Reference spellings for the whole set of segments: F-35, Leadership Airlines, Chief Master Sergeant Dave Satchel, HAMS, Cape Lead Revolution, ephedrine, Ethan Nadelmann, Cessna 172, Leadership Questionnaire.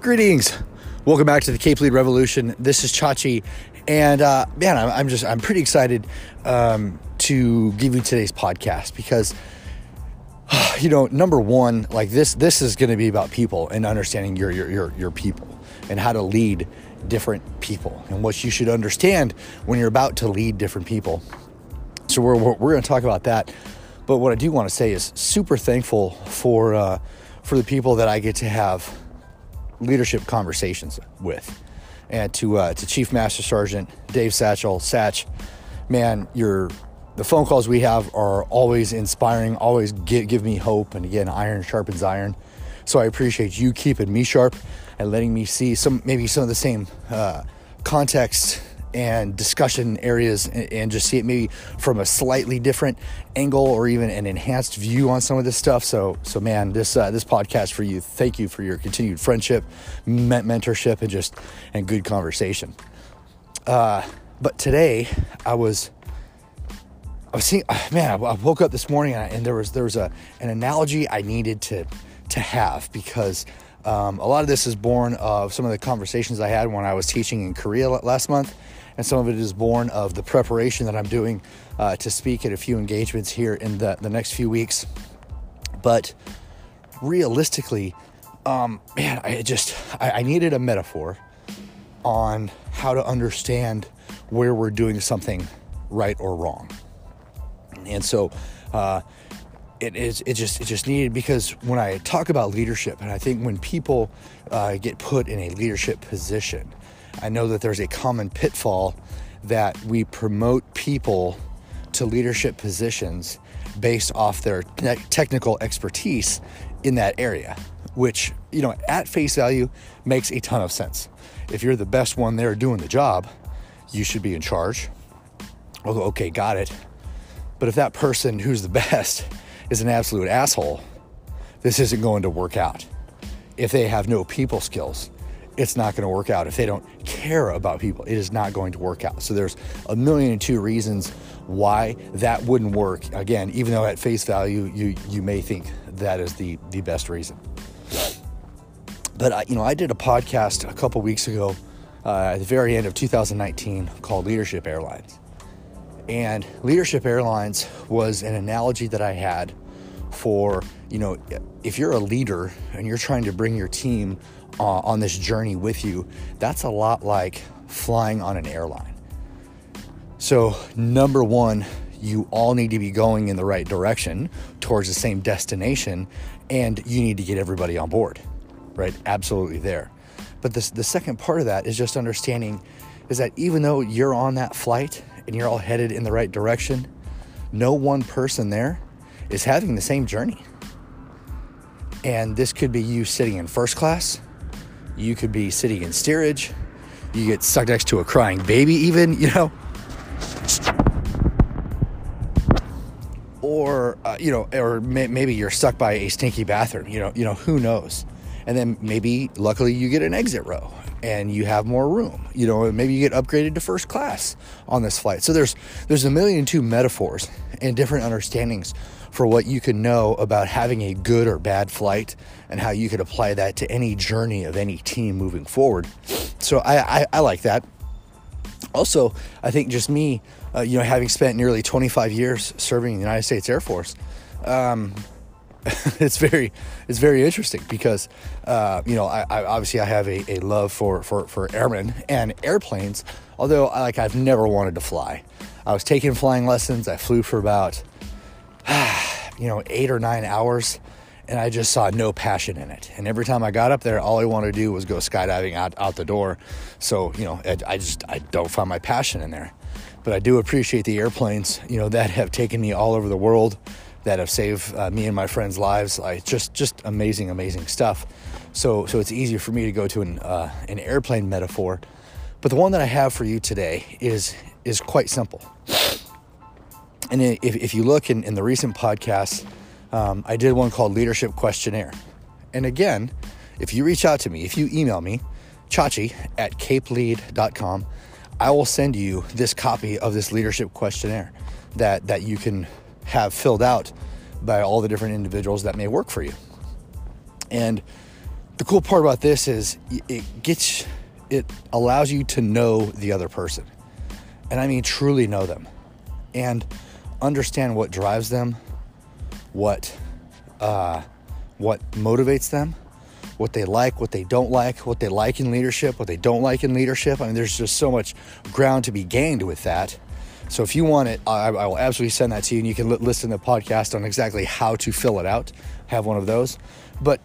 Greetings. Welcome back to the Cape Lead Revolution. This is Chachi. And man, I'm pretty excited to give you today's podcast because, you know, number one, like this is going to be about people and understanding your people and how to lead different people and what you should understand when you're about to lead different people. So we're going to talk about that. But what I do want to say is super thankful for the people that I get to have leadership conversations with, and to Chief Master Sergeant Dave Satchel. Satch, man, the phone calls we have are always inspiring, always give me hope. And again, iron sharpens iron. So I appreciate you keeping me sharp and letting me see some of the same context and discussion areas and just see it maybe from a slightly different angle or even an enhanced view on some of this stuff. So man, this podcast for you, thank you for your continued friendship, mentorship, and good conversation. But today I was seeing, man, I woke up this morning and there was an analogy I needed to have because a lot of this is born of some of the conversations I had when I was teaching in Korea last month. And some of it is born of the preparation that I'm doing to speak at a few engagements here in the next few weeks. But realistically, man, I needed a metaphor on how to understand where we're doing something right or wrong. And so it just needed, because when I talk about leadership, and I think when people get put in a leadership position, I know that there's a common pitfall that we promote people to leadership positions based off their technical expertise in that area, which, you know, at face value makes a ton of sense. If you're the best one there doing the job, you should be in charge. Okay, got it. But if that person who's the best is an absolute asshole, this isn't going to work out. If they have no people skills, it's not going to work out. If they don't care about people, it is not going to work out. So there's 1,002 reasons why that wouldn't work. Again, even though at face value, you may think that is the best reason. But I did a podcast a couple weeks ago at the very end of 2019 called Leadership Airlines. And Leadership Airlines was an analogy that I had for, you know, if you're a leader and you're trying to bring your team on this journey with you, that's a lot like flying on an airline. So number one, you all need to be going in the right direction towards the same destination, and you need to get everybody on board, right? Absolutely there. But the second part of that is just understanding is that even though you're on that flight and you're all headed in the right direction, no one person there is having the same journey. And this could be you sitting in first class. You could be sitting in steerage. You get stuck next to a crying baby even, you know. Or, maybe you're stuck by a stinky bathroom, you know, who knows? And then maybe, luckily, you get an exit row and you have more room, you know, maybe you get upgraded to first class on this flight. So there's 1,002 metaphors and different understandings for what you can know about having a good or bad flight and how you could apply that to any journey of any team moving forward. So I like that. Also, I think just me, having spent nearly 25 years serving in the United States Air Force, it's very interesting because, I obviously I have a love for airmen and airplanes, although I've never wanted to fly. I was taking flying lessons. I flew for about, 8 or 9 hours, and I just saw no passion in it. And every time I got up there, all I wanted to do was go skydiving out the door. So, I don't find my passion in there, but I do appreciate the airplanes, that have taken me all over the world, that have saved me and my friends' lives. Just amazing stuff. So it's easier for me to go to an airplane metaphor. But the one that I have for you today is quite simple. And if you look in the recent podcast, I did one called Leadership Questionnaire. And again, if you reach out to me, if you email me, chachi@capelead.com, I will send you this copy of this Leadership Questionnaire that you can have filled out by all the different individuals that may work for you. And The cool part about this is it allows you to know the other person. And I mean truly know them and understand what drives them, what motivates them, what they like, what they don't like, what they like in leadership, what they don't like in leadership. I mean, there's just so much ground to be gained with that. So if you want it, I will absolutely send that to you, and you can listen to the podcast on exactly how to fill it out. Have one of those. But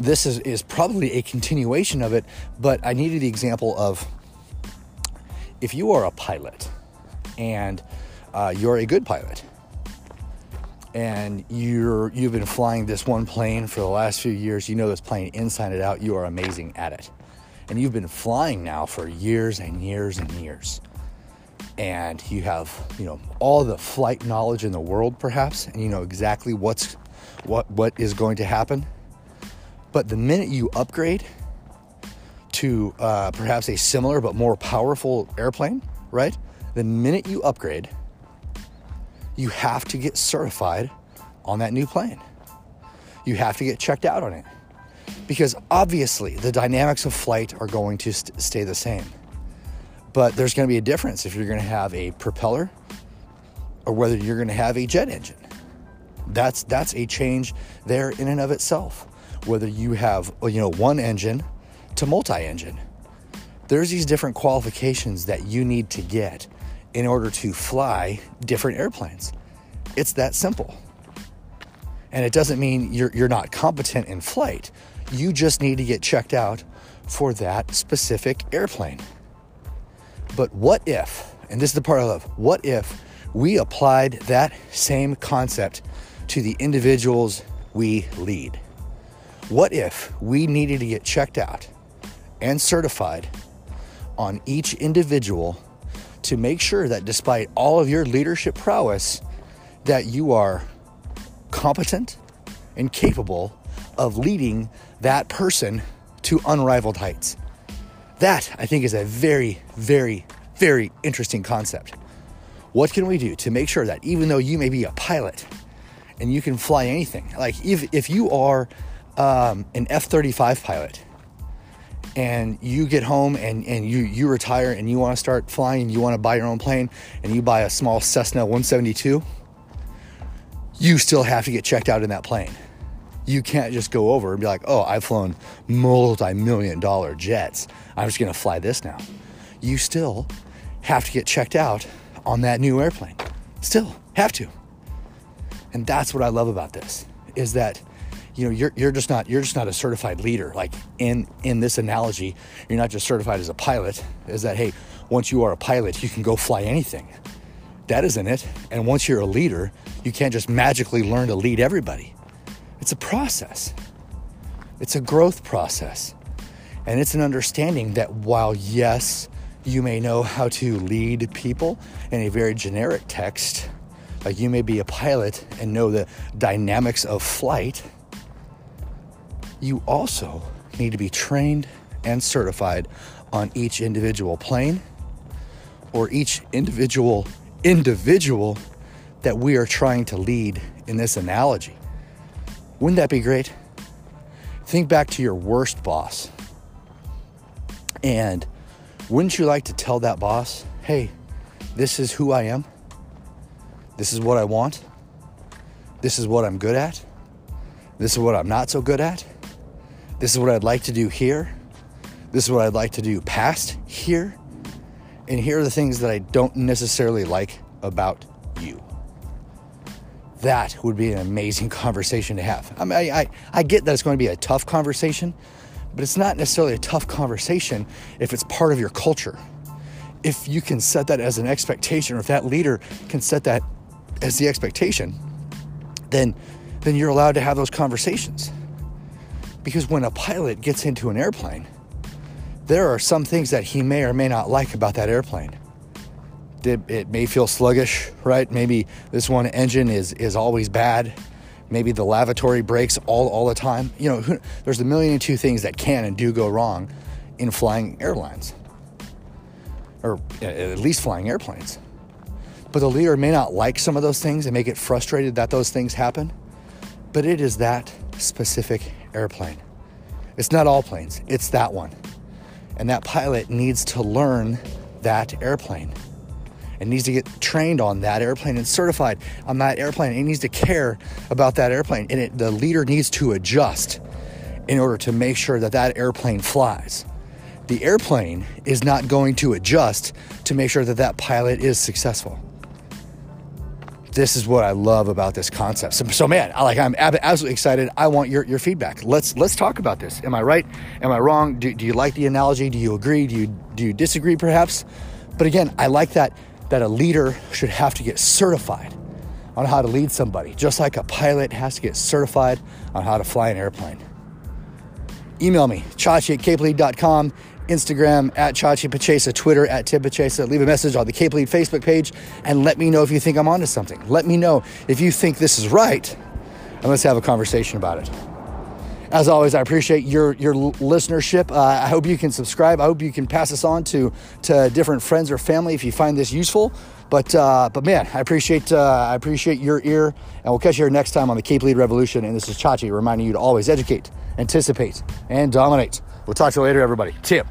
this is probably a continuation of it, but I needed the example of if you are a pilot and you're a good pilot and you've been flying this one plane for the last few years, you know this plane inside and out, you are amazing at it. And you've been flying now for years and years and years. And you have, all the flight knowledge in the world perhaps, and you know exactly what is going to happen. But the minute you upgrade to perhaps a similar but more powerful airplane, right? The minute you upgrade, you have to get certified on that new plane. You have to get checked out on it. Because obviously the dynamics of flight are going to stay the same. But there's going to be a difference if you're going to have a propeller or whether you're going to have a jet engine. That's a change there in and of itself. Whether you have, one engine to multi-engine. There's these different qualifications that you need to get in order to fly different airplanes. It's that simple. And it doesn't mean you're not competent in flight. You just need to get checked out for that specific airplane. But what if, and this is the part I love, what if we applied that same concept to the individuals we lead? What if we needed to get checked out and certified on each individual to make sure that despite all of your leadership prowess, that you are competent and capable of leading that person to unrivaled heights? That, I think, is a very, very, very interesting concept. What can we do to make sure that even though you may be a pilot and you can fly anything, like if you are an F-35 pilot and you get home and you retire and you want to start flying, you want to buy your own plane, and you buy a small Cessna 172, you still have to get checked out in that plane. You can't just go over and be like, oh, I've flown multi-million-dollar jets. I'm just going to fly this now. You still have to get checked out on that new airplane. Still have to. And that's what I love about this, is that, you're just not a certified leader. Like in this analogy, you're not just certified as a pilot. Is that, hey, once you are a pilot, you can go fly anything. That isn't it. And once you're a leader, you can't just magically learn to lead everybody. It's a process. It's a growth process. And it's an understanding that while, yes, you may know how to lead people in a very generic text, like you may be a pilot and know the dynamics of flight, you also need to be trained and certified on each individual plane or each individual that we are trying to lead in this analogy. Wouldn't that be great? Think back to your worst boss. And wouldn't you like to tell that boss, hey, this is who I am. This is what I want. This is what I'm good at. This is what I'm not so good at. This is what I'd like to do here. This is what I'd like to do past here. And here are the things that I don't necessarily like about you. That would be an amazing conversation to have. I mean, I get that it's going to be a tough conversation, but it's not necessarily a tough conversation if it's part of your culture. If you can set that as an expectation, or if that leader can set that as the expectation, then you're allowed to have those conversations. Because when a pilot gets into an airplane, there are some things that he may or may not like about that airplane. It may feel sluggish, right? Maybe this one engine is always bad. Maybe the lavatory breaks all the time. There's a million and two things that can and do go wrong in flying airlines, or at least flying airplanes. But the leader may not like some of those things and may get frustrated that those things happen. But it is that specific airplane. It's not all planes, it's that one. And that pilot needs to learn that airplane. It needs to get trained on that airplane and certified on that airplane. It needs to care about that airplane. And the leader needs to adjust in order to make sure that that airplane flies. The airplane is not going to adjust to make sure that that pilot is successful. This is what I love about this concept. So man, I'm absolutely excited. I want your feedback. Let's talk about this. Am I right? Am I wrong? Do you like the analogy? Do you agree? Do you disagree perhaps? But again, I like that a leader should have to get certified on how to lead somebody, just like a pilot has to get certified on how to fly an airplane. Email me, chachi@capelead.com, Instagram @ChachiPachesa, Twitter @TimPachesa. Leave a message on the Cape Lead Facebook page and let me know if you think I'm onto something. Let me know if you think this is right, and let's have a conversation about it. As always, I appreciate your listenership. I hope you can subscribe. I hope you can pass this on to different friends or family if you find this useful. But man, I appreciate your ear, and we'll catch you here next time on the Cape Lead Revolution. And this is Chachi reminding you to always educate, anticipate, and dominate. We'll talk to you later, everybody. See ya.